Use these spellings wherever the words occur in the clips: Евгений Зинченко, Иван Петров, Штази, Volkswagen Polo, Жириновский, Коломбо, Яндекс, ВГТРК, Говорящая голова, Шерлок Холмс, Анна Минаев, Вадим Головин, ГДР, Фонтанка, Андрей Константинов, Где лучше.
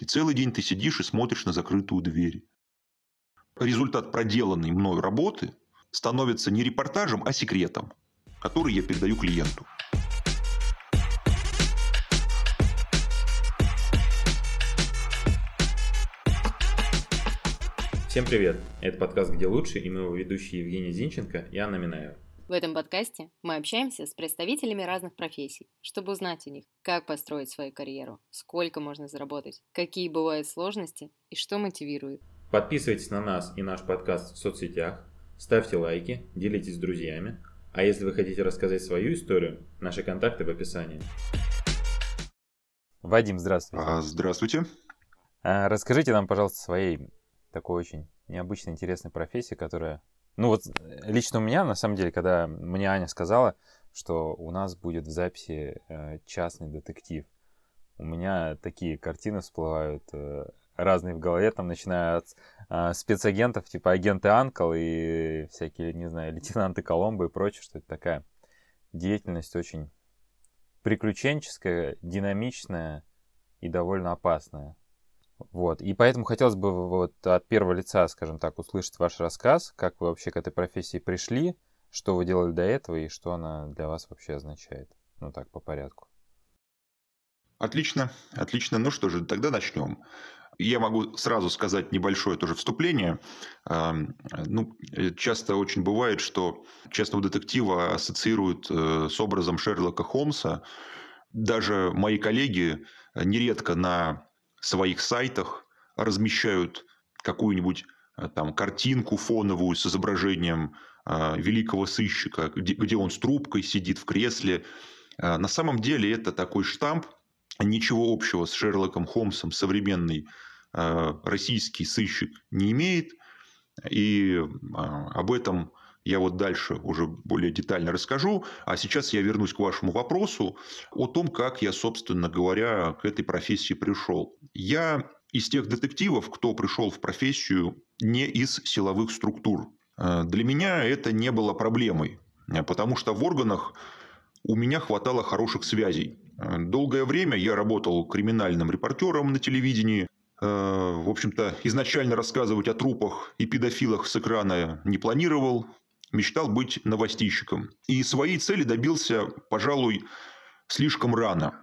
И целый день ты сидишь и смотришь на закрытую дверь. Результат проделанной мной работы становится не репортажем, а секретом, который я передаю клиенту. Всем привет! Это подкаст «Где лучше» и мы его ведущие Евгений Зинченко и Анна Минаев. В этом подкасте мы общаемся с представителями разных профессий, чтобы узнать у них, как построить свою карьеру, сколько можно заработать, какие бывают сложности и что мотивирует. Подписывайтесь на нас и наш подкаст в соцсетях, ставьте лайки, делитесь с друзьями. А если вы хотите рассказать свою историю, наши контакты в описании. Вадим, здравствуйте. Здравствуйте. Расскажите нам, пожалуйста, своей такой очень необычной, интересной профессии, которая... Ну вот лично у меня, на самом деле, когда мне Аня сказала, что у нас будет в записи частный детектив, у меня такие картины всплывают разные в голове, там, начиная от спецагентов, типа агенты Анкл и всякие, не знаю, лейтенанты Коломбо и прочее, что это такая деятельность очень приключенческая, динамичная и довольно опасная. Вот. И поэтому хотелось бы вот от первого лица, скажем так, услышать ваш рассказ, как вы вообще к этой профессии пришли, что вы делали до этого и что она для вас вообще означает. Ну так, по порядку. Отлично, отлично. Ну что же, тогда начнем. Я могу сразу сказать небольшое тоже вступление. Ну, часто очень бывает, что частного детектива ассоциируют с образом Шерлока Холмса. Даже мои коллеги нередко на своих сайтах размещают какую-нибудь там картинку фоновую с изображением великого сыщика, где он с трубкой сидит в кресле. На самом деле это такой штамп, ничего общего с Шерлоком Холмсом современный российский сыщик не имеет. И об этом я вот дальше уже более детально расскажу. А сейчас я вернусь к вашему вопросу о том, как я, собственно говоря, к этой профессии пришел. Я из тех детективов, кто пришел в профессию не из силовых структур. Для меня это не было проблемой, потому что в органах у меня хватало хороших связей. Долгое время я работал криминальным репортером на телевидении. В общем-то, изначально рассказывать о трупах и педофилах с экрана не планировал. Мечтал быть новостейщиком. И своей цели добился, пожалуй, слишком рано.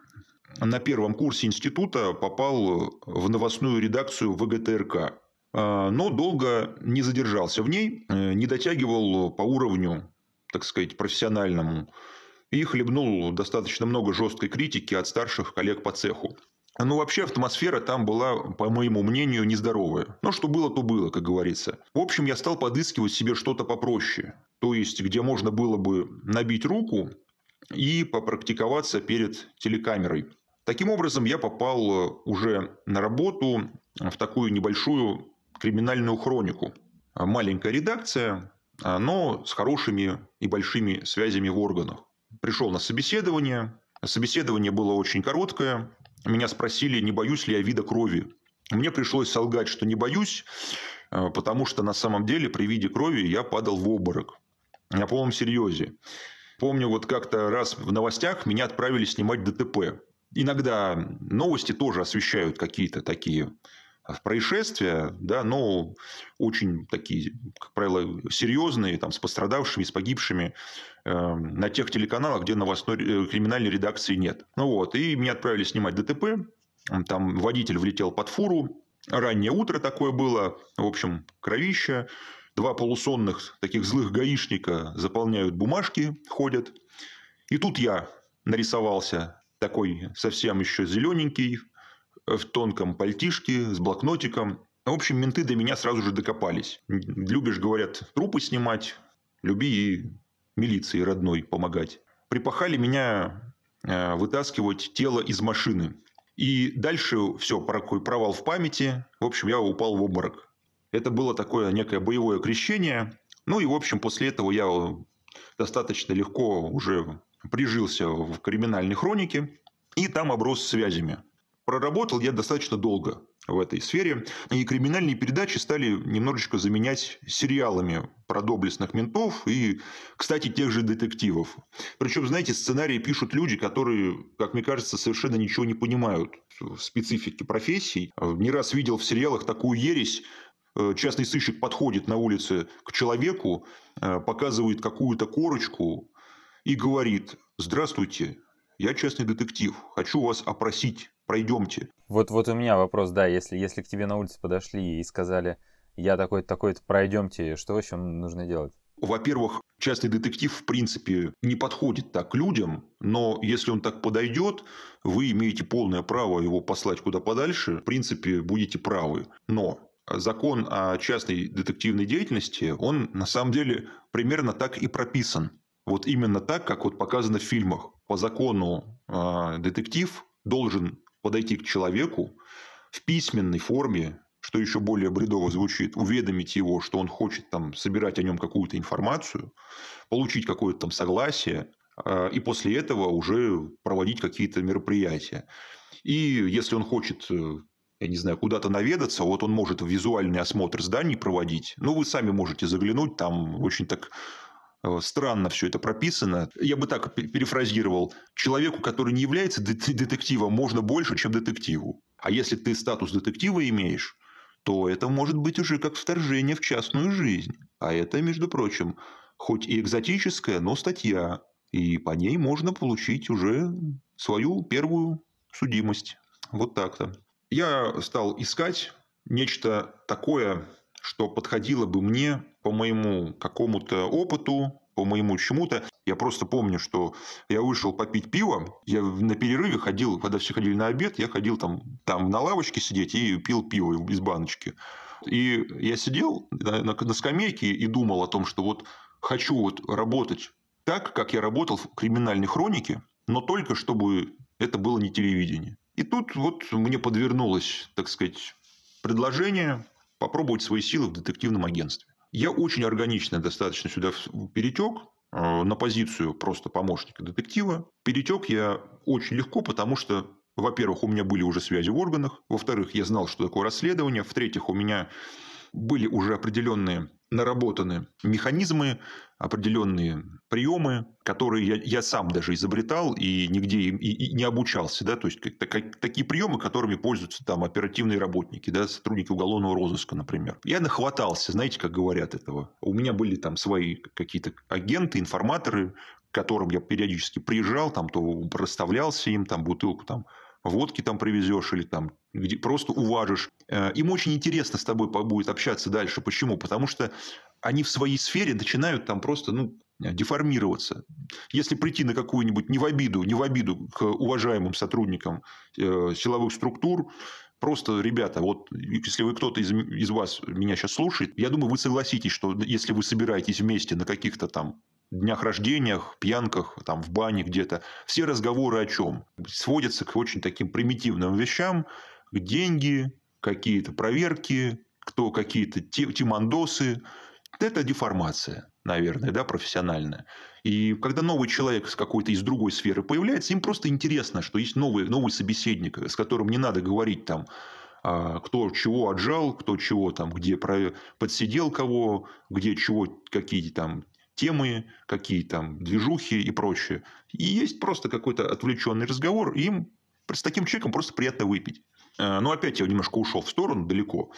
На первом курсе института попал в новостную редакцию ВГТРК. Но долго не задержался в ней, не дотягивал по уровню, так сказать, профессиональному. И хлебнул достаточно много жесткой критики от старших коллег по цеху. Но вообще атмосфера там была, по моему мнению, нездоровая. Но что было, то было, как говорится. В общем, я стал подыскивать себе что-то попроще. То есть, где можно было бы набить руку и попрактиковаться перед телекамерой. Таким образом, я попал уже на работу в такую небольшую криминальную хронику. Маленькая редакция, но с хорошими и большими связями в органах. Пришел на собеседование. Собеседование было очень короткое. Меня спросили, не боюсь ли я вида крови. Мне пришлось солгать, что не боюсь, потому что на самом деле при виде крови я падал в обморок. На полном серьезе. Помню, вот как-то раз в новостях меня отправили снимать ДТП. Иногда новости тоже освещают какие-то такие происшествия, да, но очень такие, как правило, серьезные, там, с пострадавшими, с погибшими на тех телеканалах, где новостной криминальной редакции нет. Ну вот, и меня отправили снимать ДТП. Там водитель влетел под фуру. Раннее утро такое было. В общем, кровища. Два полусонных таких злых гаишника заполняют бумажки, ходят. И тут я нарисовался такой совсем еще зелененький, в тонком пальтишке, с блокнотиком. В общем, менты до меня сразу же докопались. Любишь, говорят, трупы снимать, люби и милиции родной помогать. Припахали меня вытаскивать тело из машины. И дальше все, такой провал в памяти. В общем, я упал в обморок. Это было такое некое боевое крещение. Ну и, в общем, после этого я достаточно легко уже прижился в криминальной хронике. И там оброс связями. Проработал я достаточно долго в этой сфере, и криминальные передачи стали немножечко заменять сериалами про доблестных ментов и, кстати, тех же детективов. Причем, знаете, сценарии пишут люди, которые, как мне кажется, совершенно ничего не понимают в специфике профессий. Не раз видел в сериалах такую ересь. Частный сыщик подходит на улице к человеку, показывает какую-то корочку и говорит: «Здравствуйте, я частный детектив, хочу вас опросить. Пройдемте». Вот у меня вопрос, да, если к тебе на улице подошли и сказали: «Я такой-то, такой-то, пройдемте», что вообще нужно делать? Во-первых, частный детектив, в принципе, не подходит так к людям, но если он так подойдет, вы имеете полное право его послать куда подальше, в принципе, будете правы. Но закон о частной детективной деятельности, он на самом деле примерно так и прописан. Вот именно так, как вот показано в фильмах. По закону детектив должен подойти к человеку в письменной форме, что еще более бредово звучит, уведомить его, что он хочет там собирать о нем какую-то информацию, получить какое-то там согласие, и после этого уже проводить какие-то мероприятия. И если он хочет, я не знаю, куда-то наведаться, вот он может визуальный осмотр зданий проводить, но вы сами можете заглянуть, там очень так странно все это прописано. Я бы так перефразировал. Человеку, который не является детективом, можно больше, чем детективу. А если ты статус детектива имеешь, то это может быть уже как вторжение в частную жизнь. А это, между прочим, хоть и экзотическая, но статья. И по ней можно получить уже свою первую судимость. Вот так-то. Я стал искать нечто такое, что подходило бы мне по моему какому-то опыту, по моему чему-то. Я просто помню, что я вышел попить пиво. Я на перерыве ходил, когда все ходили на обед, я ходил там на лавочке сидеть и пил пиво из баночки. И я сидел на скамейке и думал о том, что вот хочу вот работать так, как я работал в криминальной хронике, но только чтобы это было не телевидение. И тут вот мне подвернулось, так сказать, предложение попробовать свои силы в детективном агентстве. Я очень органично достаточно сюда перетек на позицию просто помощника детектива. Перетек я очень легко, потому что, во-первых, у меня были уже связи в органах, во-вторых, я знал, что такое расследование, в-третьих, у меня были уже определенные наработаны механизмы, определенные приемы, которые я сам даже изобретал и нигде им и не обучался. Да? То есть, такие приемы, которыми пользуются там оперативные работники, да, сотрудники уголовного розыска, например. Я нахватался, знаете, как говорят этого. У меня были там свои какие-то агенты, информаторы, к которым я периодически приезжал, там, то расставлялся им там, бутылку там, водки там привезешь или там где просто уважишь. Им очень интересно с тобой будет общаться дальше. Почему? Потому что они в своей сфере начинают там просто деформироваться. Если прийти на какую-нибудь не в обиду к уважаемым сотрудникам силовых структур, просто, ребята, вот если вы кто-то из вас меня сейчас слушает, я думаю, вы согласитесь, что если вы собираетесь вместе на каких-то там днях рождениях, пьянках, там, в бане где-то, все разговоры о чем? Сводятся к очень таким примитивным вещам, к деньги, какие-то проверки, кто какие-то тимандосы. Это деформация, наверное, да, профессиональная. И когда новый человек с какой-то из другой сферы появляется, им просто интересно, что есть новый собеседник, с которым не надо говорить там, кто чего отжал, кто чего там, где подсидел кого, где чего, какие там темы, какие там движухи и прочее. И есть просто какой-то отвлеченный разговор, и им с таким человеком просто приятно выпить. Но опять я немножко ушел в сторону, далеко.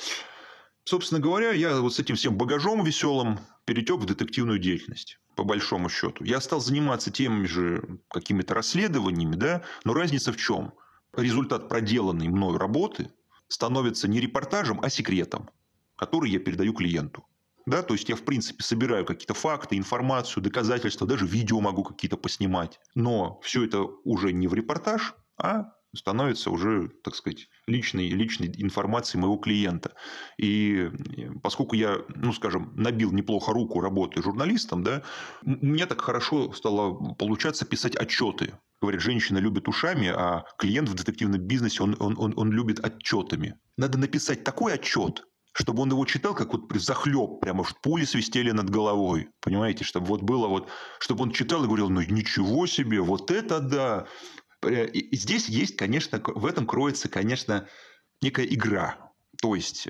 Собственно говоря, я вот с этим всем багажом веселым перетек в детективную деятельность, по большому счету. Я стал заниматься теми же какими-то расследованиями, да? Но разница в чем? Результат проделанной мной работы становится не репортажем, а секретом, который я передаю клиенту. Да, то есть я, в принципе, собираю какие-то факты, информацию, доказательства, даже видео могу какие-то поснимать. Но все это уже не в репортаж, а становится уже, так сказать, личной информацией моего клиента. И поскольку я, скажем, набил неплохо руку, работая журналистом, да, мне так хорошо стало получаться писать отчеты. Говорят, женщина любит ушами, а клиент в детективном бизнесе, он любит отчетами. Надо написать такой отчет, чтобы он его читал, как вот захлеб, прямо пули свистели над головой. Понимаете, чтобы вот было вот, чтобы он читал и говорил: «Ну ничего себе, вот это да! И здесь есть, конечно, в этом кроется, конечно, некая игра. То есть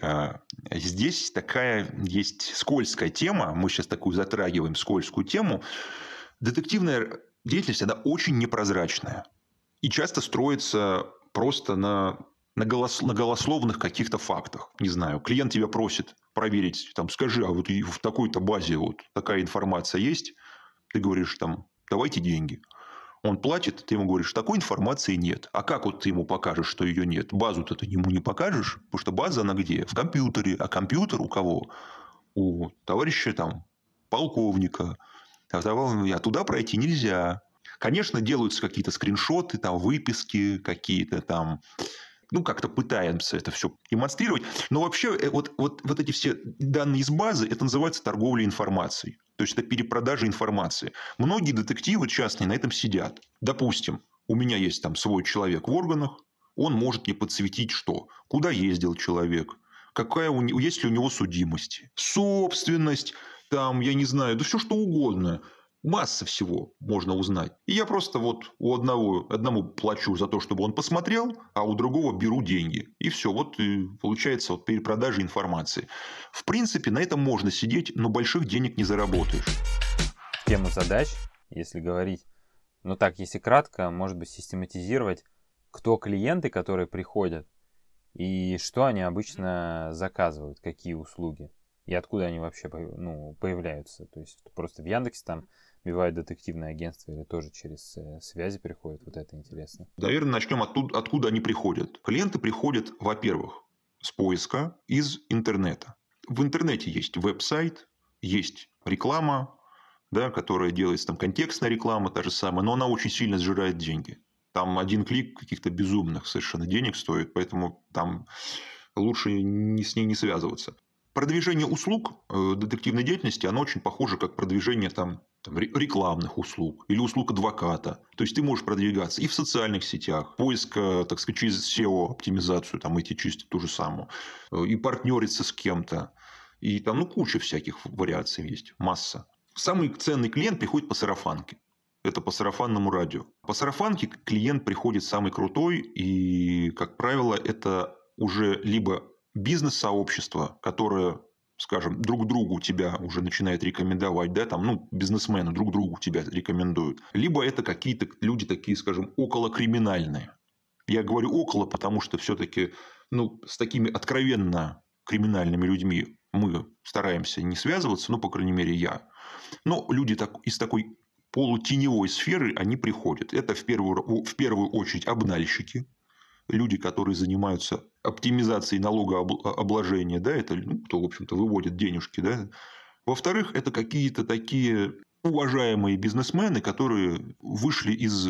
здесь такая есть скользкая тема, мы сейчас такую затрагиваем скользкую тему. Детективная деятельность, она очень непрозрачная и часто строится просто на голословных каких-то фактах. Не знаю, клиент тебя просит проверить, там, скажи, а вот в такой-то базе вот такая информация есть, ты говоришь, там, давайте деньги. Он платит, ты ему говоришь, такой информации нет. А как вот ты ему покажешь, что ее нет? Базу-то ты ему не покажешь, потому что база она где? В компьютере. А компьютер у кого? У товарища там полковника. А туда пройти нельзя. Конечно, делаются какие-то скриншоты, там выписки какие-то там. Ну, как-то пытаемся это все демонстрировать. Но вообще вот эти все данные из базы, это называется торговля информацией. То есть, это перепродажа информации. Многие детективы частные на этом сидят. Допустим, у меня есть там свой человек в органах, он может мне подсветить что? Куда ездил человек? Какая у него, есть ли у него судимость? Собственность, там, я не знаю, да все что угодно. Масса всего можно узнать. И я просто вот у одному плачу за то, чтобы он посмотрел, а у другого беру деньги. И все. Вот и получается вот перепродажа информации. В принципе, на этом можно сидеть, но больших денег не заработаешь. Тему задач, если говорить, ну так, если кратко, может быть, систематизировать, кто клиенты, которые приходят, и что они обычно заказывают, какие услуги, и откуда они вообще появляются. То есть просто в Яндексе там бывают детективные агентства или тоже через связи приходят? Вот это интересно. Наверное, начнем оттуда, откуда они приходят. Клиенты приходят, во-первых, с поиска из интернета. В интернете есть веб-сайт, есть реклама, да, которая делается, там контекстная реклама, та же самая, но она очень сильно сжирает деньги. Там один клик каких-то безумных совершенно денег стоит, поэтому там лучше с ней не связываться. Продвижение услуг детективной деятельности, оно очень похоже как продвижение там, рекламных услуг или услуг адвоката. То есть, ты можешь продвигаться и в социальных сетях, поиск, так сказать, через SEO-оптимизацию, там, идти чистить ту же самую, и партнериться с кем-то. И там, куча всяких вариаций есть, масса. Самый ценный клиент приходит по сарафанке. Это по сарафанному радио. По сарафанке клиент приходит самый крутой, и, как правило, это уже либо бизнес-сообщество, которое, скажем, друг другу тебя уже начинает рекомендовать, да, там, бизнесмены друг другу тебя рекомендуют. Либо это какие-то люди такие, скажем, околокриминальные. Я говорю около, потому что все-таки, с такими откровенно криминальными людьми мы стараемся не связываться, по крайней мере, я. Но люди из такой полутеневой сферы, они приходят. Это в первую очередь обнальщики. Люди, которые занимаются оптимизацией налогообложения, да, это кто, в общем-то, выводит денежки, да. Во-вторых, это какие-то такие уважаемые бизнесмены, которые вышли из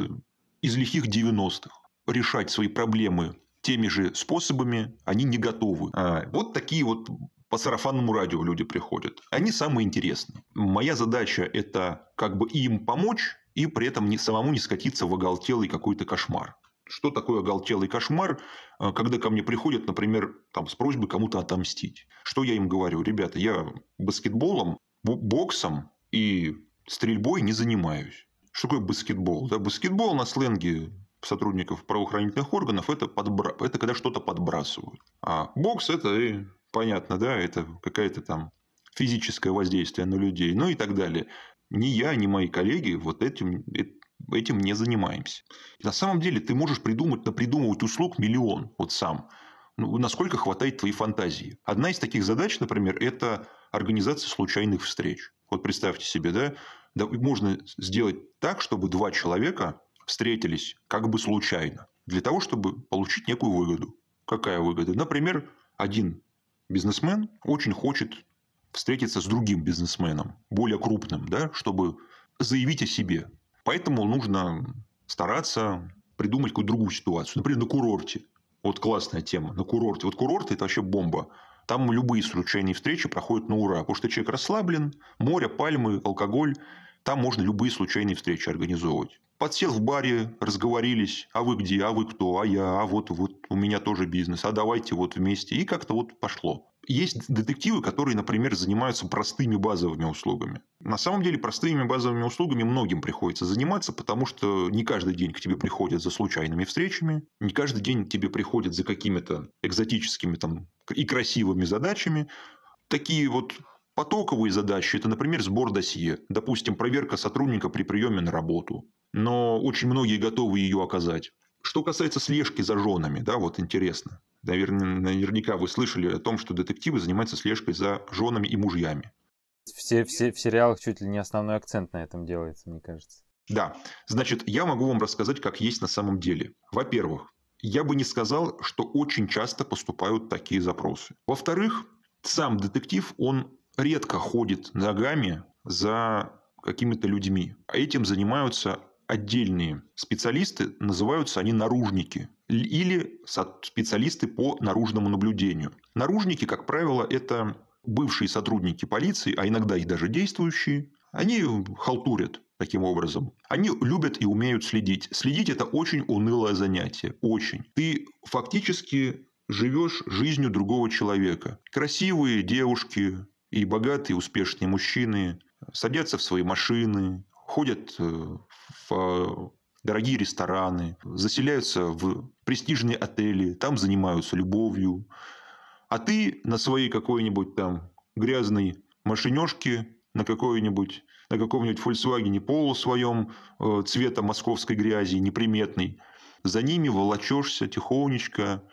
лихих 90-х. Решать свои проблемы теми же способами они не готовы. Вот такие вот по сарафанному радио люди приходят. Они самые интересные. Моя задача – это как бы им помочь и при этом самому не скатиться в оголтелый какой-то кошмар. Что такое оголтелый кошмар, когда ко мне приходят, например, там, с просьбой кому-то отомстить? Что я им говорю? Ребята, я баскетболом, боксом и стрельбой не занимаюсь. Что такое баскетбол? Да, баскетбол на сленге сотрудников правоохранительных органов – это когда что-то подбрасывают. А бокс – это, понятно, да, это какая-то там физическое воздействие на людей, и так далее. Ни я, ни мои коллеги вот этим не занимаемся. На самом деле, ты можешь придумывать услуг миллион вот сам. Насколько хватает твоей фантазии. Одна из таких задач, например, это организация случайных встреч. Вот представьте себе, да, можно сделать так, чтобы два человека встретились как бы случайно. Для того, чтобы получить некую выгоду. Какая выгода? Например, один бизнесмен очень хочет встретиться с другим бизнесменом, более крупным, да, чтобы заявить о себе. Поэтому нужно стараться придумать какую-то другую ситуацию. Например, на курорте. Вот классная тема. На курорте. Вот курорт – это вообще бомба. Там любые случайные встречи проходят на ура. Потому что человек расслаблен. Море, пальмы, алкоголь. Там можно любые случайные встречи организовывать. Подсел в баре, разговорились. А вы где? А вы кто? А я? А вот у меня тоже бизнес. А давайте вот вместе. И как-то вот пошло. Есть детективы, которые, например, занимаются простыми базовыми услугами. На самом деле простыми базовыми услугами многим приходится заниматься, потому что не каждый день к тебе приходят за случайными встречами, не каждый день к тебе приходят за какими-то экзотическими там, и красивыми задачами. Такие вот потоковые задачи – это, например, сбор досье. Допустим, проверка сотрудника при приеме на работу. Но очень многие готовы ее оказать. Что касается слежки за женами, да, вот интересно. Наверняка вы слышали о том, что детективы занимаются слежкой за женами и мужьями. В сериалах чуть ли не основной акцент на этом делается, мне кажется. Да. Значит, я могу вам рассказать, как есть на самом деле. Во-первых, я бы не сказал, что очень часто поступают такие запросы. Во-вторых, сам детектив, он редко ходит ногами за какими-то людьми. Этим занимаются отдельные специалисты, называются они наружники или специалисты по наружному наблюдению. Наружники, как правило, это бывшие сотрудники полиции, а иногда и даже действующие. Они халтурят таким образом. Они любят и умеют следить. Следить – это очень унылое занятие. Очень. Ты фактически живешь жизнью другого человека. Красивые девушки и богатые, успешные мужчины садятся в свои машины, ходят в дорогие рестораны, заселяются в престижные отели, там занимаются любовью. А ты на своей какой-нибудь там грязной машинёшке, на каком-нибудь Volkswagen Polo своем цвета московской грязи, неприметный, за ними волочёшься тихонечко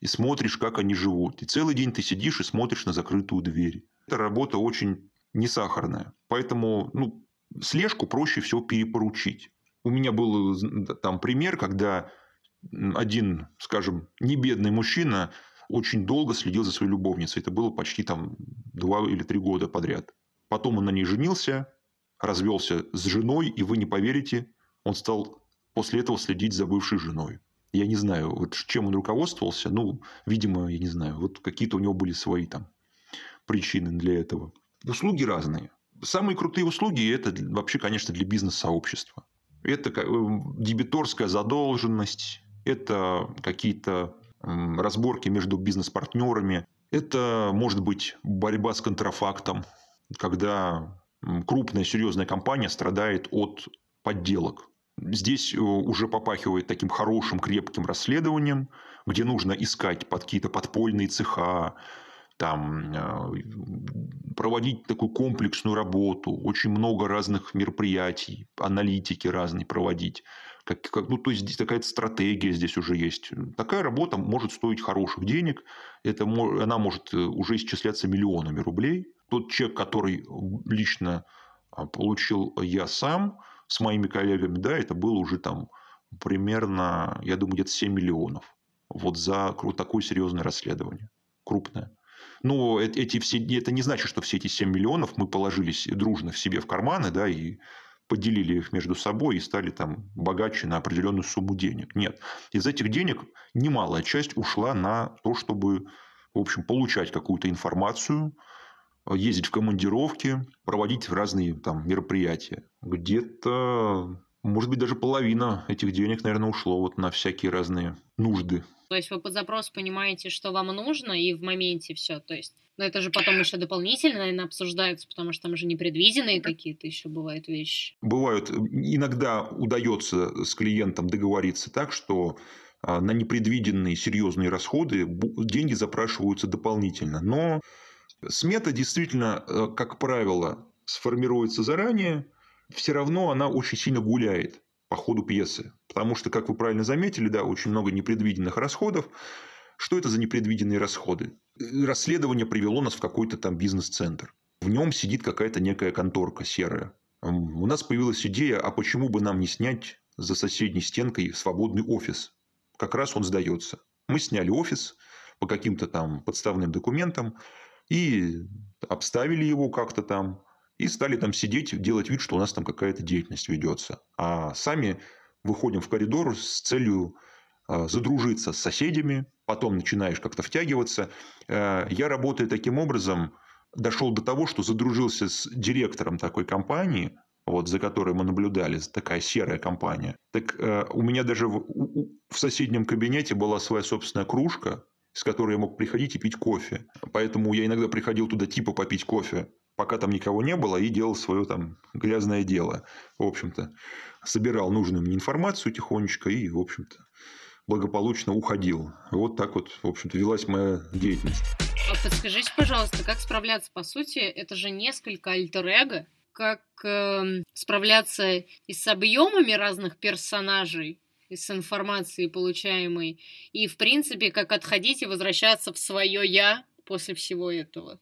и смотришь, как они живут. И целый день ты сидишь и смотришь на закрытую дверь. Эта работа очень несахарная. Поэтому, слежку проще всего перепоручить. У меня был там пример, когда один, скажем, небедный мужчина очень долго следил за своей любовницей. Это было почти там 2 или 3 года подряд. Потом он на ней женился, развелся с женой, и вы не поверите, он стал после этого следить за бывшей женой. Я не знаю, вот чем он руководствовался, видимо, я не знаю, вот какие-то у него были свои там причины для этого. Услуги разные. Самые крутые услуги – это вообще, конечно, для бизнес-сообщества. Это дебиторская задолженность, это какие-то разборки между бизнес-партнерами, это, может быть, борьба с контрафактом, когда крупная серьезная компания страдает от подделок. Здесь уже попахивает таким хорошим, крепким расследованием, где нужно искать какие-то подпольные цеха, проводить такую комплексную работу, очень много разных мероприятий, аналитики разные проводить. То есть, здесь такая стратегия здесь уже есть. Такая работа может стоить хороших денег. Она может уже исчисляться миллионами рублей. Тот чек, который лично получил я сам с моими коллегами, да, это было уже там примерно, я думаю, где-то 7 миллионов. Вот за такое серьезное расследование. Крупное. Но это не значит, что все эти 7 миллионов мы положились дружно в себе в карманы, да, и поделили их между собой и стали там богаче на определенную сумму денег. Нет. Из этих денег немалая часть ушла на то, чтобы, в общем, получать какую-то информацию, ездить в командировки, проводить разные там мероприятия. Где-то, может быть, даже половина этих денег, наверное, ушло вот на всякие разные нужды. То есть вы под запрос понимаете, что вам нужно, и в моменте все. То есть, это же потом еще дополнительно, наверное, обсуждается, потому что там же непредвиденные какие-то еще бывают вещи. Бывают. Иногда удается с клиентом договориться так, что на непредвиденные серьезные расходы деньги запрашиваются дополнительно. Но смета действительно, как правило, сформируется заранее, все равно она очень сильно гуляет по ходу пьесы. Потому что, как вы правильно заметили, да, очень много непредвиденных расходов. Что это за непредвиденные расходы? Расследование привело нас в какой-то там бизнес-центр. В нем сидит какая-то некая конторка серая. У нас появилась идея, а почему бы нам не снять за соседней стенкой свободный офис? Как раз он сдается. Мы сняли офис по каким-то там подставным документам и обставили его как-то там. И стали там сидеть, делать вид, что у нас там какая-то деятельность ведется. А сами выходим в коридор с целью задружиться с соседями. Потом начинаешь как-то втягиваться. Я, работая таким образом, дошел до того, что задружился с директором такой компании, вот, за которой мы наблюдали, такая серая компания. Так у меня даже в соседнем кабинете была своя собственная кружка. с которой я мог приходить и пить кофе. Поэтому я иногда приходил туда типа попить кофе, пока там никого не было, и делал свое там грязное дело. В общем-то, собирал нужную мне информацию тихонечко и, в общем-то, благополучно уходил. Вот так вот, в общем-то, велась моя деятельность. Подскажите, пожалуйста, как справляться? По сути, это же несколько альтер-эго. Как справляться и с объемами разных персонажей, и с информацией получаемой, и, в принципе, как отходить и возвращаться в свое «я» после всего этого?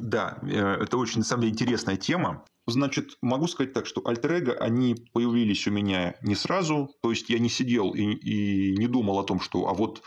Да, это очень, на самом деле, интересная тема. Значит, могу сказать так, что альтер-эго, они появились у меня не сразу. То есть, я не сидел и не думал о том, что а вот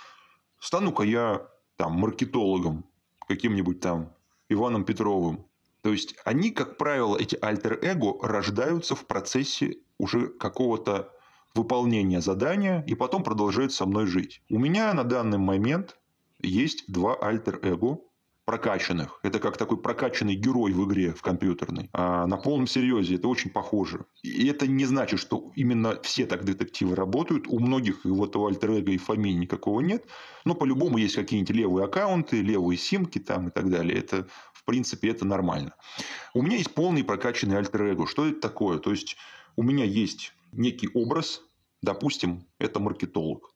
стану-ка я там маркетологом, каким-нибудь там Иваном Петровым. То есть, они, как правило, эти альтер-эго рождаются в процессе уже какого-то выполнения задания и потом продолжают со мной жить. У меня на данный момент есть два альтер-эго прокачанных. Это как такой прокачанный герой в игре в компьютерной. А на полном серьезе это очень похоже. И это не значит, что именно все так детективы работают. У многих вот у альтер-эго и фамилии никакого нет. Но по-любому есть какие-нибудь левые аккаунты, левые симки там и так далее. Это, в принципе, это нормально. У меня есть полный прокачанный альтер-эго. Что это такое? То есть, у меня есть некий образ. Допустим, это маркетолог.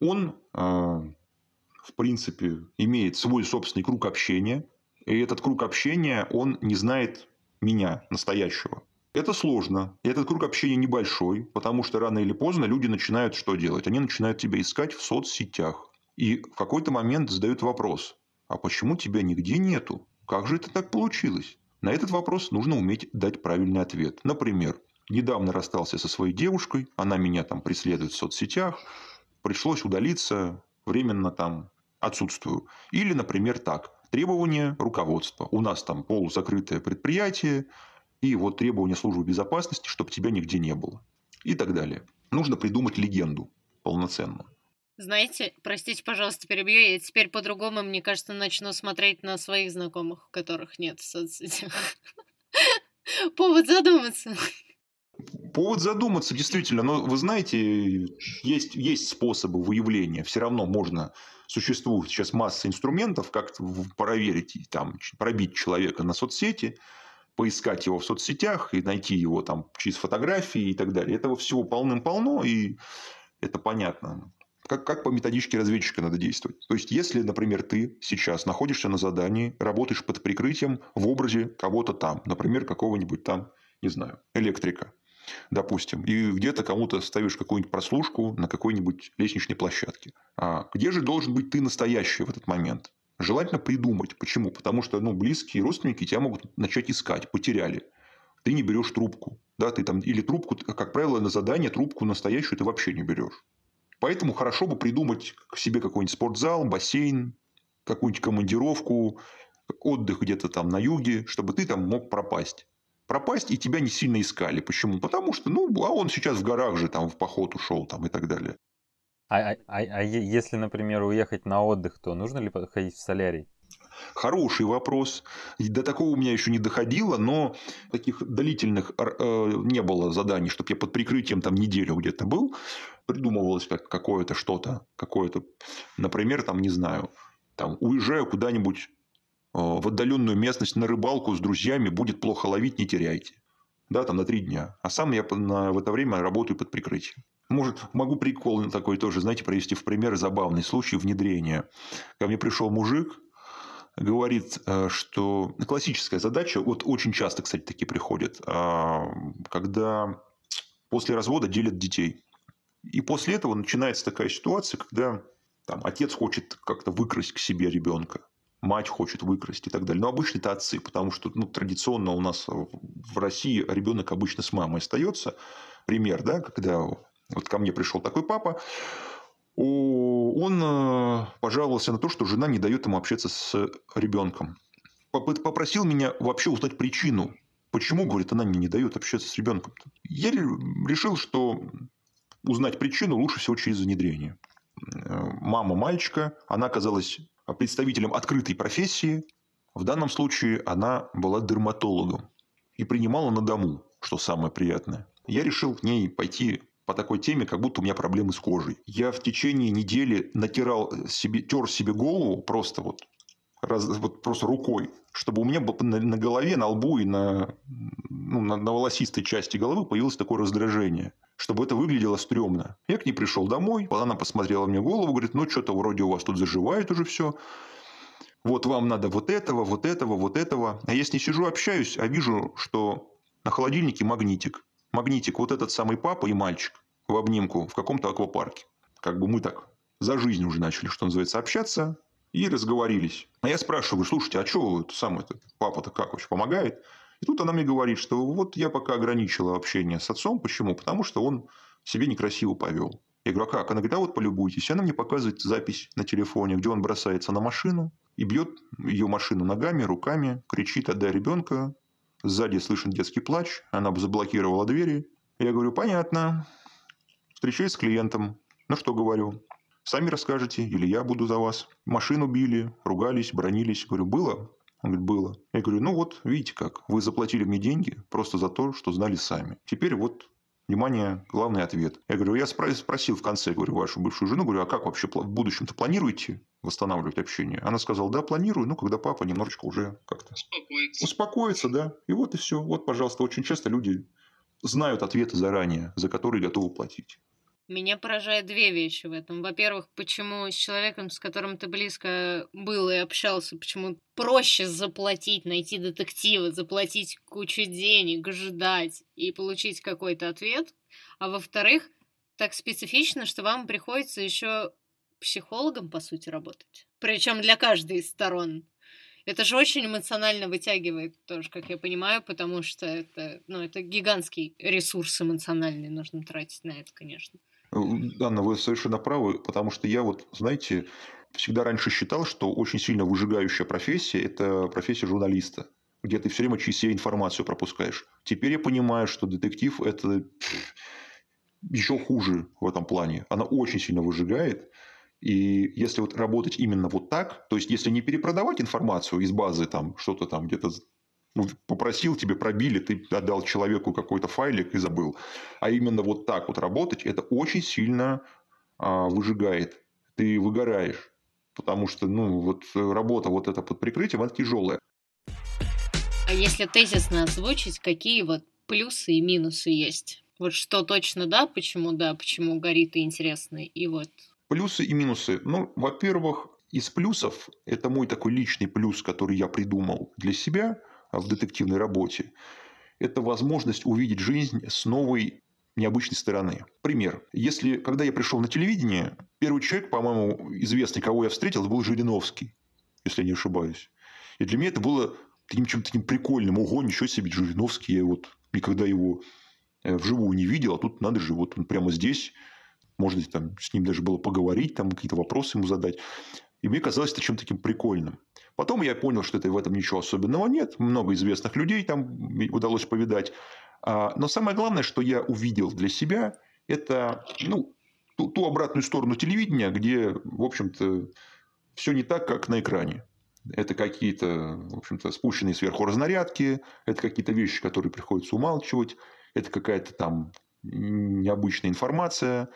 Он... в принципе, имеет свой собственный круг общения. И этот круг общения, он не знает меня, настоящего. Это сложно. Этот круг общения небольшой, потому что рано или поздно люди начинают что делать? Они начинают тебя искать в соцсетях. И в какой-то момент задают вопрос. А почему тебя нигде нету? Как же это так получилось? На этот вопрос нужно уметь дать правильный ответ. Например, недавно расстался со своей девушкой. Она меня там преследует в соцсетях. Пришлось удалиться... временно там отсутствую. Или, например, так. Требования руководства. У нас там полузакрытое предприятие. И вот требования службы безопасности, чтобы тебя нигде не было. И так далее. Нужно придумать легенду полноценную. Знаете, простите, пожалуйста, перебью. Я теперь по-другому, мне кажется, начну смотреть на своих знакомых, которых нет в соцсетях. Повод задуматься. Повод задуматься, действительно. Но вы знаете, есть способы выявления. Все равно можно... Существует сейчас масса инструментов, как проверить, там, пробить человека на соцсети, поискать его в соцсетях и найти его там, через фотографии и так далее. Этого всего полным-полно, и это понятно. Как по методичке разведчика надо действовать. То есть, если, например, ты сейчас находишься на задании, работаешь под прикрытием в образе кого-то там, например, какого-нибудь там, не знаю, электрика, допустим, и где-то кому-то ставишь какую-нибудь прослушку на какой-нибудь лестничной площадке. А где же должен быть ты настоящий в этот момент? Желательно придумать. Почему? Потому что близкие родственники тебя могут начать искать, потеряли. Ты не берешь трубку. Да? Ты там, или трубку, как правило, на задание трубку настоящую ты вообще не берешь. Поэтому хорошо бы придумать к себе какой-нибудь спортзал, бассейн, какую-нибудь командировку, отдых где-то там на юге, чтобы ты там мог пропасть. Пропасть, и тебя не сильно искали. Почему? Потому что, а он сейчас в горах же там в поход ушел там и так далее. А если, например, уехать на отдых, то нужно ли ходить в солярий? Хороший вопрос. До такого у меня еще не доходило, но таких длительных не было заданий, чтобы я под прикрытием там неделю где-то был. Придумывалось какое-то что-то, какое-то, например, там, не знаю, там уезжаю куда-нибудь в отдаленную местность на рыбалку с друзьями, будет плохо ловить, не теряйте. Да, там на 3 дня. А сам я в это время работаю под прикрытием. Может, могу прикол такой тоже, знаете, привести в пример забавный случай внедрения. Ко мне пришел мужик, говорит, что классическая задача, вот очень часто, кстати, такие приходят, когда после развода делят детей. И после этого начинается такая ситуация, когда там, отец хочет как-то выкрасть к себе ребенка. Мать хочет выкрасть и так далее. Но обычно это отцы, потому что традиционно у нас в России ребенок обычно с мамой остается. Пример, да, когда вот ко мне пришел такой папа, он пожаловался на то, что жена не дает ему общаться с ребенком. Попросил меня вообще узнать причину, почему, говорит, она мне не дает общаться с ребенком. Я решил, что узнать причину лучше всего через внедрение. Мама мальчика, она оказалась представителем открытой профессии. В данном случае она была дерматологом и принимала на дому, что самое приятное. Я решил к ней пойти по такой теме, как будто у меня проблемы с кожей. Я в течение недели тер себе голову просто просто рукой, чтобы у меня на голове, на лбу и на волосистой части головы появилось такое раздражение, чтобы это выглядело стрёмно. Я к ней пришел домой, она посмотрела мне голову, говорит, что-то вроде у вас тут заживает уже все. Вот вам надо вот этого. А я с ней сижу, общаюсь, а вижу, что на холодильнике магнитик. Магнитик, вот этот самый папа и мальчик в обнимку в каком-то аквапарке. Мы так за жизнь уже начали, что называется, общаться. И разговорились. А я спрашиваю, слушайте, а что папа-то как вообще помогает? И тут она мне говорит, что я пока ограничила общение с отцом. Почему? Потому что он себе некрасиво повел. Я говорю, а как? Она говорит, полюбуйтесь. И она мне показывает запись на телефоне, где он бросается на машину и бьет ее машину ногами, руками, кричит, отдай ребенка. Сзади слышен детский плач. Она заблокировала двери. Я говорю, понятно. Встречаюсь с клиентом. Что говорю? Сами расскажете, или я буду за вас. Машину били, ругались, бронились. Говорю, было? Он говорит, было. Я говорю, видите как. Вы заплатили мне деньги просто за то, что знали сами. Теперь внимание, главный ответ. Я говорю, я спросил в конце, вашу бывшую жену, а как вообще в будущем-то планируете восстанавливать общение? Она сказала, да, планирую, когда папа немножечко уже как-то... Успокоится, да. И и все. Пожалуйста, очень часто люди знают ответы заранее, за которые готовы платить. Меня поражают две вещи в этом. Во-первых, почему с человеком, с которым ты близко был и общался, почему проще заплатить, найти детектива, заплатить кучу денег, ждать и получить какой-то ответ. А во-вторых, так специфично, что вам приходится еще психологом, по сути, работать. Причем для каждой из сторон. Это же очень эмоционально вытягивает тоже, как я понимаю, потому что это гигантский ресурс эмоциональный. Нужно тратить на это, конечно. Анна, вы совершенно правы, потому что я, всегда раньше считал, что очень сильно выжигающая профессия – это профессия журналиста, где ты все время через себя информацию пропускаешь. Теперь я понимаю, что детектив – это еще хуже в этом плане. Она очень сильно выжигает. И если работать именно так, то есть, если не перепродавать информацию из базы, что-то где-то попросил, тебе пробили, ты отдал человеку какой-то файлик и забыл, а именно так работать, это очень сильно выжигает. Ты выгораешь, потому что работа эта под прикрытием, она тяжелая. А если тезисно озвучить, какие плюсы и минусы есть? Что точно да, почему горит и интересно, и Плюсы и минусы. Во-первых, из плюсов, это мой такой личный плюс, который я придумал для себя в детективной работе, это возможность увидеть жизнь с новой, необычной стороны. Пример. Когда я пришел на телевидение, первый человек, по-моему, известный, кого я встретил, был Жириновский, если я не ошибаюсь. И для меня это было чем-то таким прикольным. Ого, ничего себе, Жириновский, я никогда его вживую не видел, а тут надо же, он прямо здесь... Можно с ним даже было поговорить, какие-то вопросы ему задать. И мне казалось это чем-то таким прикольным. Потом я понял, что в этом ничего особенного нет. Много известных людей удалось повидать. Но самое главное, что я увидел для себя, это ту обратную сторону телевидения, где, в общем-то, все не так, как на экране. Это какие-то, в общем-то, спущенные сверху разнарядки. Это какие-то вещи, которые приходится умалчивать. Это какая-то необычная информация.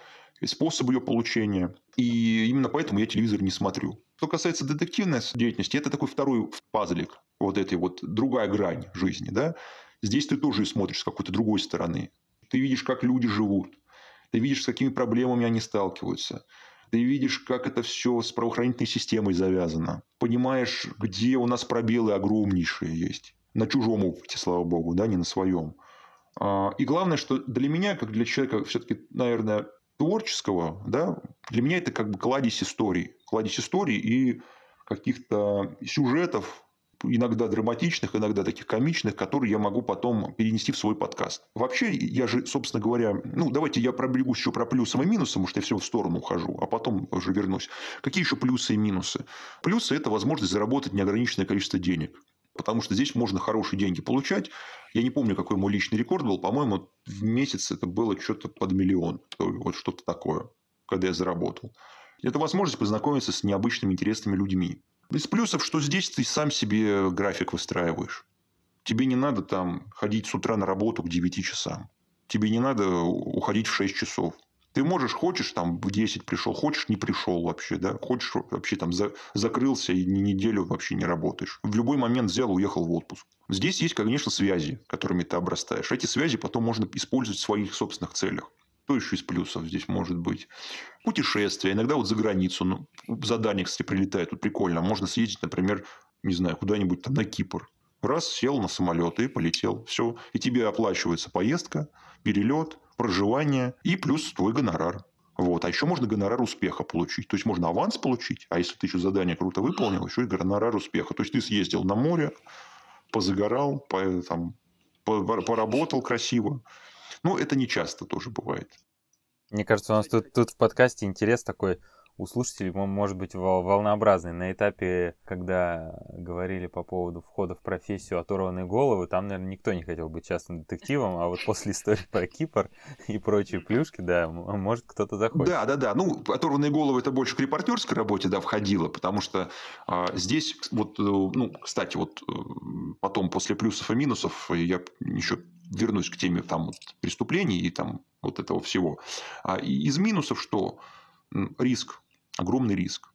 Способ ее получения. И именно поэтому я телевизор не смотрю. Что касается детективной деятельности, это такой второй пазлик. Другая грань жизни. Да? Здесь ты тоже смотришь с какой-то другой стороны. Ты видишь, как люди живут. Ты видишь, с какими проблемами они сталкиваются. Ты видишь, как это все с правоохранительной системой завязано. Понимаешь, где у нас пробелы огромнейшие есть. На чужом опыте, слава богу, да, не на своем. И главное, что для меня, как для человека, все-таки, наверное... творческого, да, для меня это кладезь историй и каких-то сюжетов, иногда драматичных, иногда таких комичных, которые я могу потом перенести в свой подкаст. Вообще, я же, собственно говоря, давайте я пробегусь еще про плюсы и минусы, потому что я все в сторону ухожу, а потом уже вернусь. Какие еще плюсы и минусы? Плюсы – это возможность заработать неограниченное количество денег. Потому что здесь можно хорошие деньги получать. Я не помню, какой мой личный рекорд был. По-моему, в месяц это было что-то под 1 миллион. Что-то такое, когда я заработал. Это возможность познакомиться с необычными, интересными людьми. Из плюсов, что здесь ты сам себе график выстраиваешь. Тебе не надо ходить с утра на работу к 9 часам. тебе не надо уходить в 6 часов. Ты можешь, хочешь, там в 10 пришел, хочешь, не пришел вообще, да, хочешь, вообще там закрылся и неделю вообще не работаешь. В любой момент взял и уехал в отпуск. Здесь есть, конечно, связи, которыми ты обрастаешь. Эти связи потом можно использовать в своих собственных целях. То еще из плюсов здесь может быть. Путешествия. Иногда вот за границу. Ну, задание, кстати, прилетает. Тут прикольно. Можно съездить, например, не знаю, куда-нибудь там на Кипр. Раз, сел на самолет и полетел. Все. И тебе оплачивается поездка, перелет, проживание и плюс твой гонорар. Вот. А еще можно гонорар успеха получить. То есть, можно аванс получить. А если ты еще задание круто выполнил, еще и гонорар успеха. То есть, ты съездил на море, позагорал, поработал красиво. Ну, это не часто тоже бывает. Мне кажется, у нас тут в подкасте интерес такой у слушателей, может быть, волнообразный. На этапе, когда говорили по поводу входа в профессию оторванной головы, там, наверное, никто не хотел быть частным детективом, а вот после истории про Кипр и прочие плюшки, да, может, кто-то захочет. Да. Ну, оторванные головы – это больше к репортерской работе, да, входило, потому что здесь, вот, ну, кстати, вот потом после плюсов и минусов я еще вернусь к теме там, вот, преступлений и там, вот этого всего. А из минусов что? Риск. Огромный риск.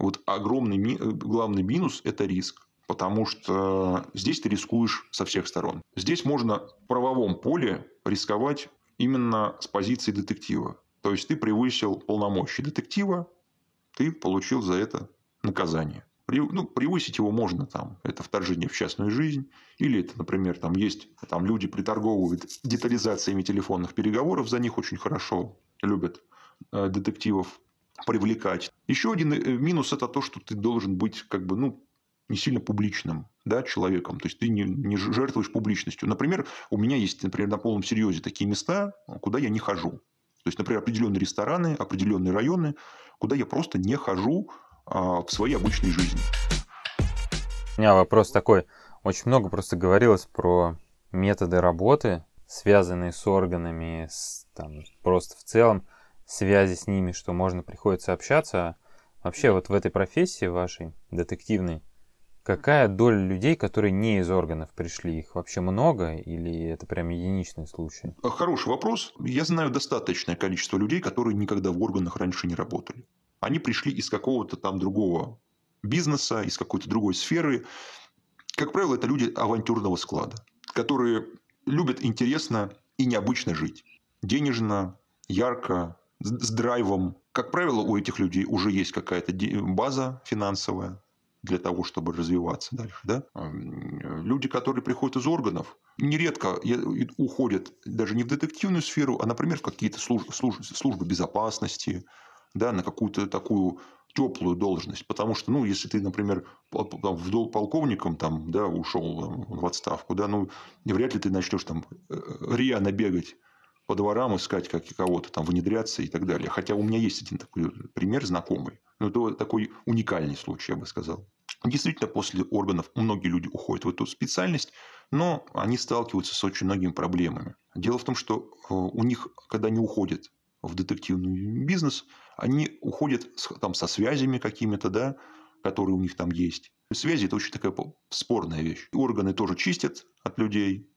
Вот огромный главный минус – это риск. Потому что здесь ты рискуешь со всех сторон. Здесь можно в правовом поле рисковать именно с позиции детектива. То есть, ты превысил полномочия детектива, ты получил за это наказание. Ну, превысить его можно, там, это вторжение в частную жизнь, или это, например, там есть там, люди приторговывают детализациями телефонных переговоров, за них очень хорошо любят детективов привлекать. Еще один минус – это то, что ты должен быть как бы, ну, не сильно публичным, да, человеком. То есть, ты не жертвуешь публичностью. Например, у меня есть, например, на полном серьезе такие места, куда я не хожу. То есть, например, определенные рестораны, определенные районы, куда я просто не хожу в своей обычной жизни. У меня вопрос такой. Очень много просто говорилось про методы работы, связанные с органами, с, там, просто в целом, связи с ними, что можно, приходится общаться. Вообще вот в этой профессии вашей, детективной, какая доля людей, которые не из органов пришли? Их вообще много или это прям единичные случаи? Хороший вопрос. Я знаю достаточное количество людей, которые никогда в органах раньше не работали. Они пришли из какого-то там другого бизнеса, из какой-то другой сферы. Как правило, это люди авантюрного склада, которые любят интересно и необычно жить. Денежно, ярко, с драйвом. Как правило, у этих людей уже есть какая-то база финансовая для того, чтобы развиваться дальше. Да? Люди, которые приходят из органов, нередко уходят даже не в детективную сферу, а, например, в какие-то службы безопасности, да, на какую-то такую теплую должность. Потому что, ну, если ты, например, полковником там, да, ушел в отставку, да, ну, вряд ли ты начнешь там рьяно бегать по дворам, искать кого-то, там, внедряться и так далее. Хотя у меня есть один такой пример знакомый. Но это такой уникальный случай, я бы сказал. Действительно, после органов многие люди уходят в эту специальность, но они сталкиваются с очень многими проблемами. Дело в том, что у них, когда они уходят в детективный бизнес, они уходят там, со связями какими-то, да, которые у них там есть. Связи – это очень такая спорная вещь. Органы тоже чистят от людей,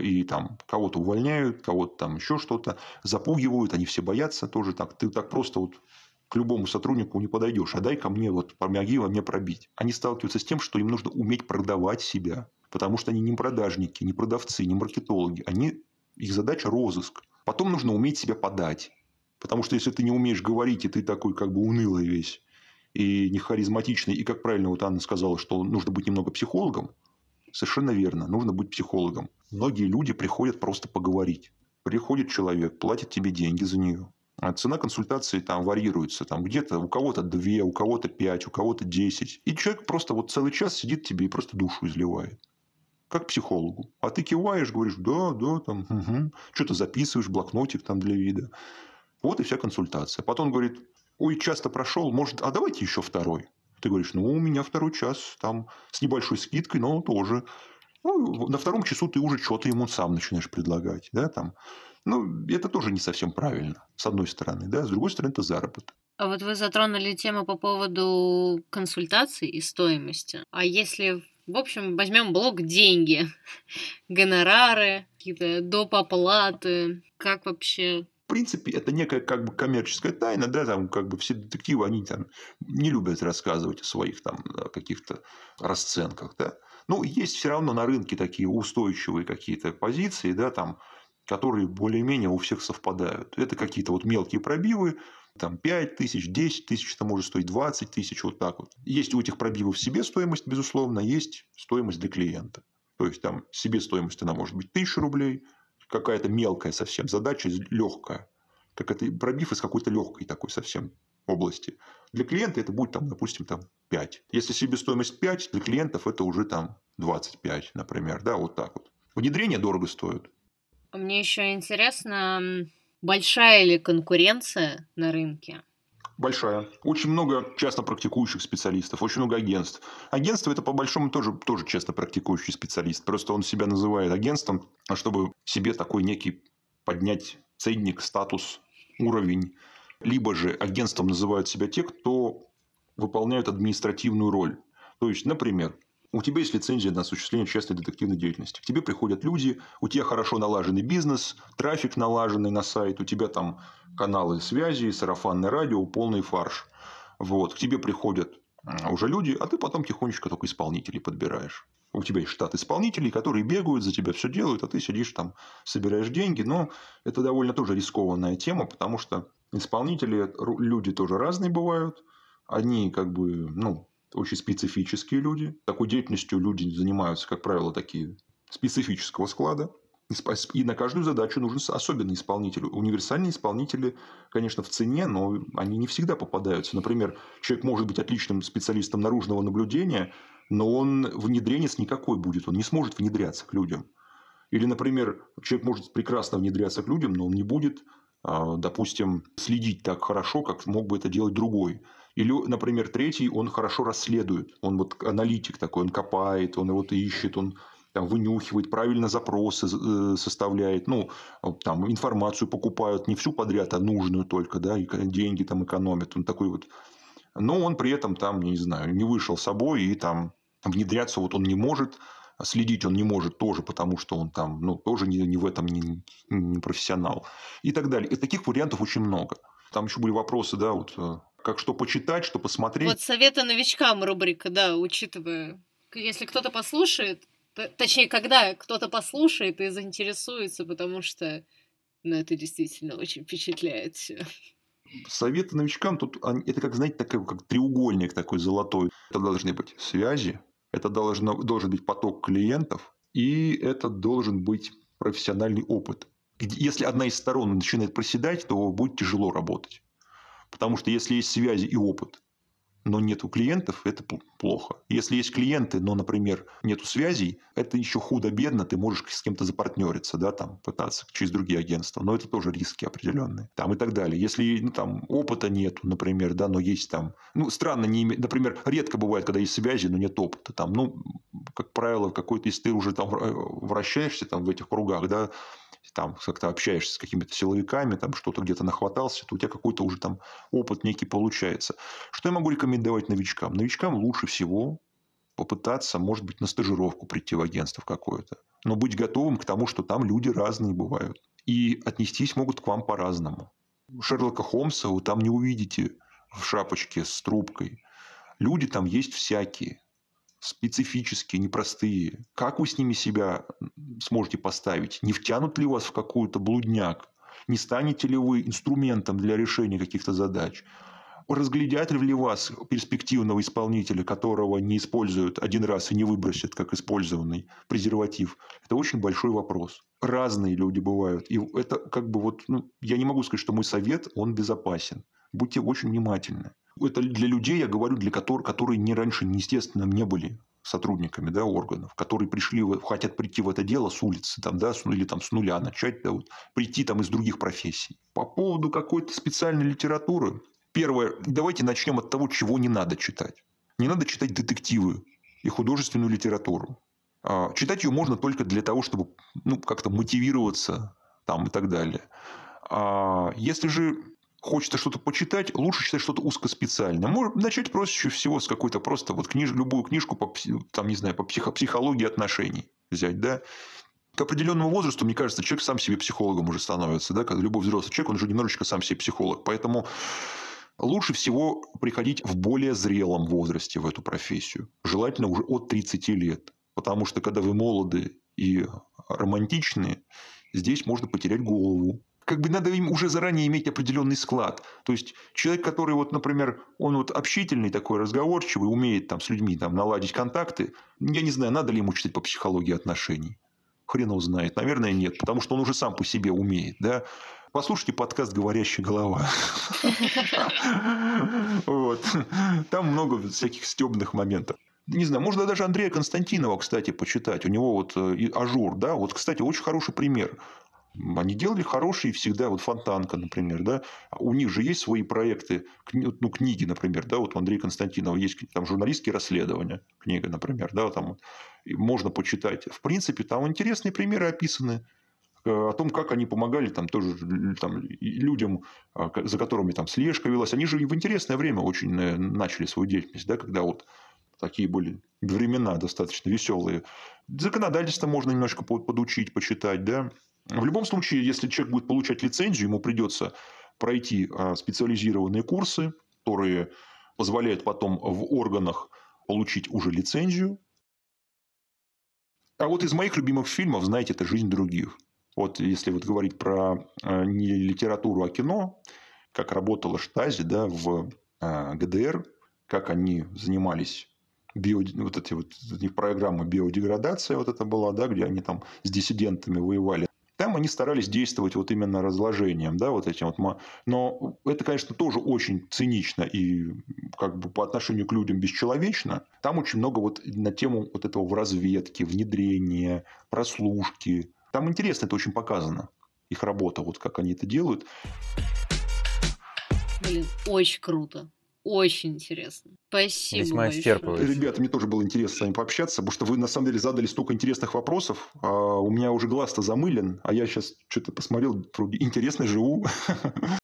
и там кого-то увольняют, кого-то там еще что-то, запугивают, они все боятся тоже. Так, ты так просто вот к любому сотруднику не подойдешь, а дай ко мне, вот, помоги во мне пробить. Они сталкиваются с тем, что им нужно уметь продавать себя, потому что они не продажники, не продавцы, не маркетологи. Их задача – розыск. Потом нужно уметь себя подать. Потому что, если ты не умеешь говорить, и ты такой как бы унылый весь, и не харизматичный, и, как правильно вот Анна сказала, что нужно быть немного психологом, совершенно верно, нужно быть психологом. Многие люди приходят просто поговорить. Приходит человек, платит тебе деньги за нее. А цена консультации там варьируется. Там где-то у кого-то 2, у кого-то 5, у кого-то 10. И человек просто вот целый час сидит тебе и просто душу изливает. Как психологу. А ты киваешь, говоришь, да, там, угу. Что-то записываешь, блокнотик там для вида. Вот и вся консультация. Потом говорит, ой, часто прошел, может, а давайте еще второй. Ты говоришь, ну, у меня второй час, там, с небольшой скидкой, но тоже. Ну, на втором часу ты уже что-то ему сам начинаешь предлагать, да, там. Ну, это тоже не совсем правильно, с одной стороны, да, с другой стороны, это заработок. А вот вы затронули тему по поводу консультаций и стоимости. А если, в общем, возьмем блок деньги, гонорары, какие-то доп. Оплаты? Как вообще? В принципе, это некая как бы коммерческая тайна, да, там как бы все детективы, они там не любят рассказывать о своих там каких-то расценках, да. Ну, есть все равно на рынке такие устойчивые какие-то позиции, да, там, которые более-менее у всех совпадают. Это какие-то вот мелкие пробивы, там 5 тысяч, 10 тысяч, это может стоить 20 тысяч, вот так вот. Есть у этих пробивов себе стоимость, безусловно, есть стоимость для клиента. То есть, там себе стоимость, она может быть 1000 рублей, какая-то мелкая совсем задача, легкая, как это пробив из какой-то легкой такой совсем области. Для клиента это будет, там, допустим, там 5. Если себестоимость 5, для клиентов это уже там 25, например. Да, вот так вот. Внедрение дорого стоит. Мне еще интересно, большая ли конкуренция на рынке? Большая. Очень много частно практикующих специалистов, очень много агентств. Агентство – это, по большому, тоже частно практикующий специалист. Просто он себя называет агентством, чтобы себе такой некий поднять ценник, статус, уровень. Либо же агентством называют себя те, кто выполняют административную роль. То есть, например, у тебя есть лицензия на осуществление частной детективной деятельности. К тебе приходят люди, у тебя хорошо налаженный бизнес, трафик налаженный на сайт, у тебя там каналы связи, сарафанное радио, полный фарш. Вот. К тебе приходят уже люди, а ты потом тихонечко только исполнителей подбираешь. У тебя есть штат исполнителей, которые бегают, за тебя все делают, а ты сидишь там, собираешь деньги. Но это довольно тоже рискованная тема, потому что исполнители, люди тоже разные бывают. Они как бы, очень специфические люди. Такой деятельностью люди занимаются, как правило, такие специфического склада. И на каждую задачу нужен особенный исполнитель. Универсальные исполнители, конечно, в цене, но они не всегда попадаются. Например, человек может быть отличным специалистом наружного наблюдения, но он внедренец никакой будет. Он не сможет внедряться к людям. Или, например, человек может прекрасно внедряться к людям, но он не будет, допустим, следить так хорошо, как мог бы это делать другой. Или, например, третий, он хорошо расследует. Он вот аналитик такой, он копает, он его ищет, он там вынюхивает, правильно запросы составляет. Там информацию покупают, не всю подряд, а нужную только, да, и деньги там экономят. Он такой вот. Но он при этом там, не вышел собой, и там внедряться вот он не может, следить он не может тоже, потому что он там, тоже не в этом не профессионал. И так далее. И таких вариантов очень много. Там еще были вопросы, да, вот как что почитать, что посмотреть. Вот советы новичкам рубрика, да, учитывая. Если кто-то послушает, когда кто-то послушает и заинтересуется, потому что, это действительно очень впечатляет все. Советы новичкам, тут это как, такой как треугольник такой золотой. Это должны быть связи. Это должен быть поток клиентов, и это должен быть профессиональный опыт. Если одна из сторон начинает проседать, то будет тяжело работать. Потому что если есть связи и опыт, но нету клиентов, это плохо. Если есть клиенты, но, например, нету связей, это еще худо-бедно, ты можешь с кем-то запартнериться, да, там, пытаться через другие агентства, но это тоже риски определенные, там, и так далее. Если там опыта нету, например, да, но есть там, странно, например, редко бывает, когда есть связи, но нет опыта, там, как правило, какой-то, если ты уже там вращаешься там в этих кругах, да, там как-то общаешься с какими-то силовиками, там что-то где-то нахватался, то у тебя какой-то уже там опыт некий получается. Что я могу рекомендовать новичкам? Новичкам лучше всего попытаться, может быть, на стажировку прийти в агентство какое-то. Но быть готовым к тому, что там люди разные бывают. И отнестись могут к вам по-разному. Шерлока Холмса вы там не увидите в шапочке с трубкой. Люди там есть всякие. Специфические, непростые. Как вы с ними себя сможете поставить? Не втянут ли вас в какой-то блудняк? Не станете ли вы инструментом для решения каких-то задач? Разглядят ли вас перспективного исполнителя, которого не используют один раз и не выбросят, как использованный презерватив? Это очень большой вопрос. Разные люди бывают. И это как бы я не могу сказать, что мой совет, он безопасен. Будьте очень внимательны. Это для людей, я говорю, для которых, которые раньше, естественно, не были сотрудниками, да, органов, которые хотят прийти в это дело с улицы, там, да, или там, с нуля начать, да, прийти там, из других профессий. По поводу какой-то специальной литературы. Первое, давайте начнем от того, чего не надо читать. Не надо читать детективы и художественную литературу. Читать ее можно только для того, чтобы как-то мотивироваться там, и так далее. Если же хочется что-то почитать, лучше читать что-то узкоспециальное. Можно начать проще всего с какой-то просто любую книжку по психологии отношений взять, да, к определенному возрасту, мне кажется, человек сам себе психологом уже становится. Да? Любой взрослый человек, он уже немножечко сам себе психолог. Поэтому лучше всего приходить в более зрелом возрасте в эту профессию. Желательно уже от 30 лет. Потому что, когда вы молоды и романтичны, здесь можно потерять голову. Как бы надо им уже заранее иметь определенный склад. То есть человек, который, вот, например, он вот общительный, такой разговорчивый, умеет там, с людьми там, наладить контакты, я не знаю, надо ли ему читать по психологии отношений. Хрен его знает. Наверное, нет, потому что он уже сам по себе умеет. Да? Послушайте подкаст «Говорящая голова». Там много всяких стёбных моментов. Не знаю, можно даже Андрея Константинова, кстати, почитать. У него вот ажур, да, вот, кстати, очень хороший пример. Они делали хорошие всегда, вот Фонтанка, например, да, у них же есть свои проекты, ну, книги, например, да, вот у Андрея Константинова есть там журналистские расследования, книга, например, да, там можно почитать. В принципе, там интересные примеры описаны о том, как они помогали там тоже там, людям, за которыми там слежка велась. Они же в интересное время очень начали свою деятельность, да, когда вот такие были времена достаточно веселые. Законодательство можно немножко подучить, почитать, да. В любом случае, если человек будет получать лицензию, ему придется пройти специализированные курсы, которые позволяют потом в органах получить уже лицензию. А вот из моих любимых фильмов, знаете, это «Жизнь других». Вот если вот говорить про не литературу, а кино, как работала Штази, да, в ГДР, как они занимались... вот эти вот программы биодеградация вот это была, да, где они там с диссидентами воевали. Там они старались действовать вот именно разложением, да, вот этим вот. Но это, конечно, тоже очень цинично и как бы по отношению к людям бесчеловечно. Там очень много вот на тему вот этого в разведке, внедрения, прослушки. Там интересно, это очень показано. Их работа, вот как они это делают. Блин, очень круто. Очень интересно. Спасибо. Весьма исчерпывающе. Ребята, мне тоже было интересно с вами пообщаться, потому что вы, на самом деле, задали столько интересных вопросов. У меня уже глаз-то замылен, а я сейчас что-то посмотрел, вроде интересно живу.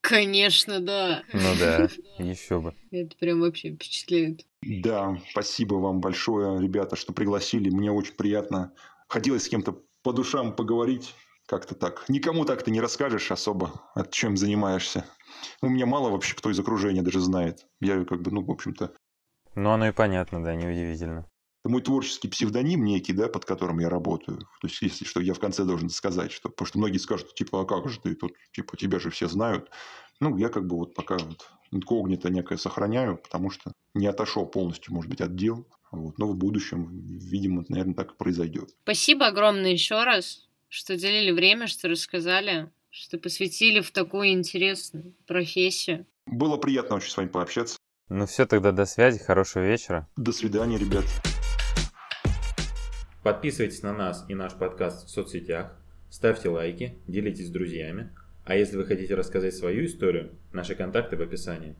Конечно, да. Ну да, еще бы. Это прям вообще впечатляет. Да, спасибо вам большое, ребята, что пригласили. Мне очень приятно. Хотелось с кем-то по душам поговорить. Как-то так. Никому так ты не расскажешь особо, от чем занимаешься. У меня мало вообще кто из окружения даже знает. Я как бы, ну, в общем-то... Ну, оно и понятно, да, неудивительно. Это мой творческий псевдоним некий, да, под которым я работаю. То есть, если что, я в конце должен сказать, что... Потому что многие скажут, типа, а как же ты тут, типа, тебя же все знают. Ну, я как бы вот пока вот инкогнито некое сохраняю, потому что не отошел полностью, может быть, от дел. Вот. Но в будущем, видимо, наверное, так и произойдет. Спасибо огромное еще раз, что делили время, что рассказали, что посвятили в такую интересную профессию. Было приятно очень с вами пообщаться. Ну все, тогда до связи, хорошего вечера. До свидания, ребят. Подписывайтесь на нас и наш подкаст в соцсетях, ставьте лайки, делитесь с друзьями. А если вы хотите рассказать свою историю, наши контакты в описании.